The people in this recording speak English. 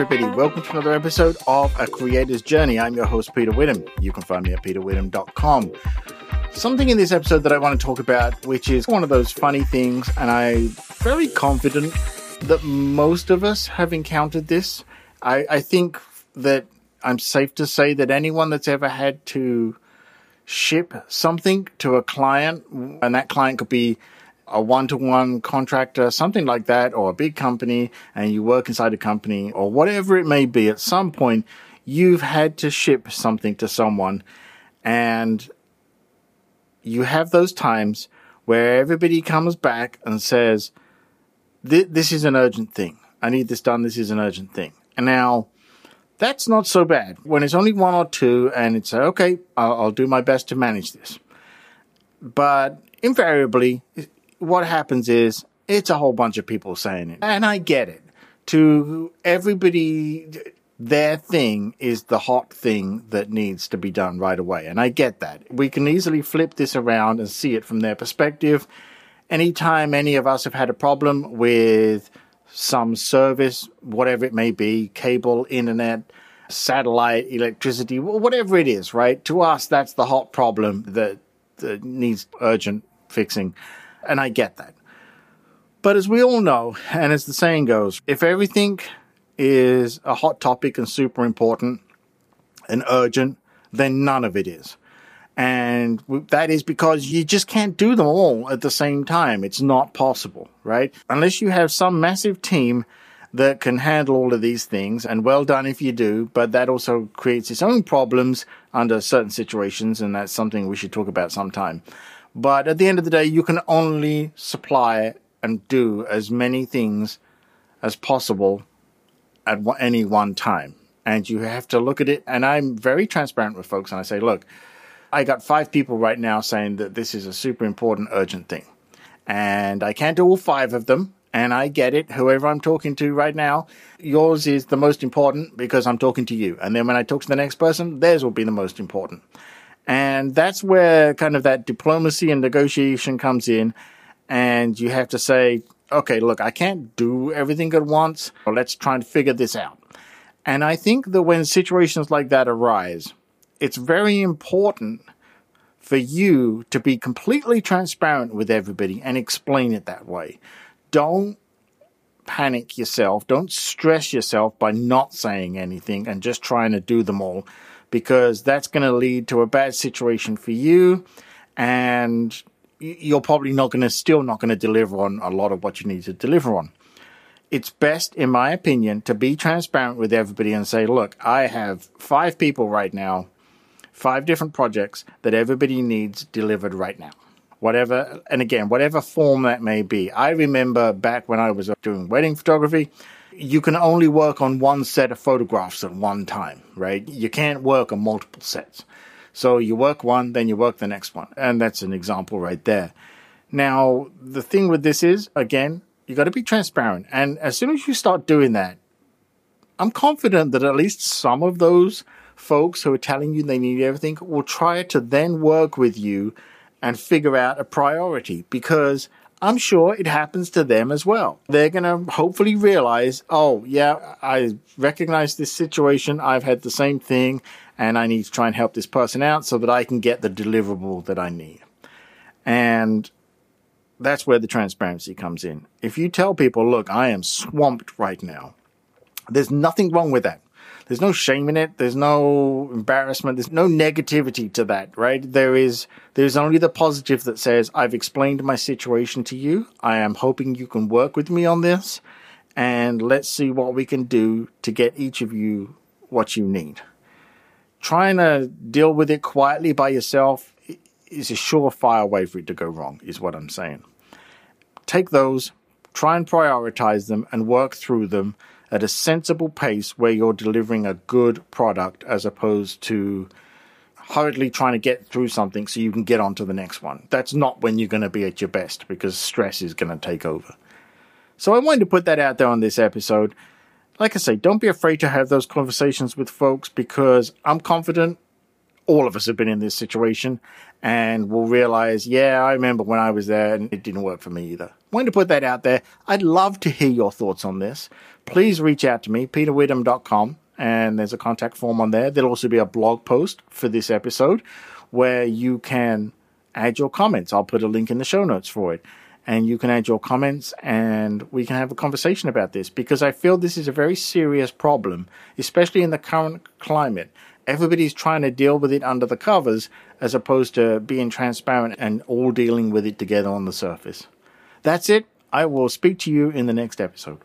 everybody. Welcome to another episode of A Creator's Journey. I'm your host, Peter Witham. You can find me at peterwitham.com. Something in this episode that I want to talk about, which is one of those funny things, and I'm very confident that most of us have encountered this. I think that I'm safe to say that anyone that's ever had to ship something to a client, and that client could be a one-to-one contractor, something like that, or a big company, and you work inside a company, or whatever it may be, at some point, you've had to ship something to someone. And you have those times where everybody comes back and says, this is an urgent thing. I need this done. This is an urgent thing. And now, that's not so bad. When it's only one or two, and it's, okay, I'll do my best to manage this. But invariably, what happens is it's a whole bunch of people saying it. And I get it. To everybody, their thing is the hot thing that needs to be done right away. And I get that. We can easily flip this around and see it from their perspective. Anytime any of us have had a problem with some service, whatever it may be, cable, internet, satellite, electricity, whatever it is, right? To us, that's the hot problem that needs urgent fixing. And I get that. But as we all know, and as the saying goes, if everything is a hot topic and super important and urgent, then none of it is. And that is because you just can't do them all at the same time. It's not possible, right? Unless you have some massive team that can handle all of these things, and well done if you do, but that also creates its own problems under certain situations, and that's something we should talk about sometime. But at the end of the day, you can only supply and do as many things as possible at any one time. And you have to look at it, and I'm very transparent with folks, and I say, look, I got 5 people right now saying that this is a super important, urgent thing. And I can't do all 5 of them. And I get it. Whoever I'm talking to right now, yours is the most important because I'm talking to you. And then when I talk to the next person, theirs will be the most important. And that's where kind of that diplomacy and negotiation comes in. And you have to say, okay, look, I can't do everything at once. Well, let's try and figure this out. And I think that when situations like that arise, it's very important for you to be completely transparent with everybody and explain it that way. Don't panic yourself. Don't stress yourself by not saying anything and just trying to do them all, because that's going to lead to a bad situation for you, and you're probably still not going to deliver on a lot of what you need to deliver on. It's best, in my opinion, to be transparent with everybody and say, look, I have 5 people right now, 5 different projects that everybody needs delivered right now. Whatever, and again, whatever form that may be. I remember back when I was doing wedding photography, you can only work on one set of photographs at one time, right? You can't work on multiple sets. So you work one, then you work the next one. And that's an example right there. Now, the thing with this is, again, you got to be transparent. And as soon as you start doing that, I'm confident that at least some of those folks who are telling you they need everything will try to then work with you and figure out a priority, because I'm sure it happens to them as well. They're going to hopefully realize, oh, yeah, I recognize this situation. I've had the same thing, and I need to try and help this person out so that I can get the deliverable that I need. And that's where the transparency comes in. If you tell people, look, I am swamped right now, there's nothing wrong with that. There's no shame in it. There's no embarrassment. There's no negativity to that, right? There's only the positive that says, I've explained my situation to you. I am hoping you can work with me on this, and let's see what we can do to get each of you what you need. Trying to deal with it quietly by yourself is a surefire way for it to go wrong, is what I'm saying. Take those, try and prioritize them, and work through them at a sensible pace where you're delivering a good product as opposed to hurriedly trying to get through something so you can get on to the next one. That's not when you're going to be at your best, because stress is going to take over. So I wanted to put that out there on this episode. Like I say, don't be afraid to have those conversations with folks, because I'm confident all of us have been in this situation, and we'll realize, yeah, I remember when I was there and it didn't work for me either. I wanted to put that out there. I'd love to hear your thoughts on this. Please reach out to me, peterwitham.com, and there's a contact form on there. There'll also be a blog post for this episode where you can add your comments. I'll put a link in the show notes for it. And you can add your comments and we can have a conversation about this, because I feel this is a very serious problem, especially in the current climate. Everybody's trying to deal with it under the covers as opposed to being transparent and all dealing with it together on the surface. That's it. I will speak to you in the next episode.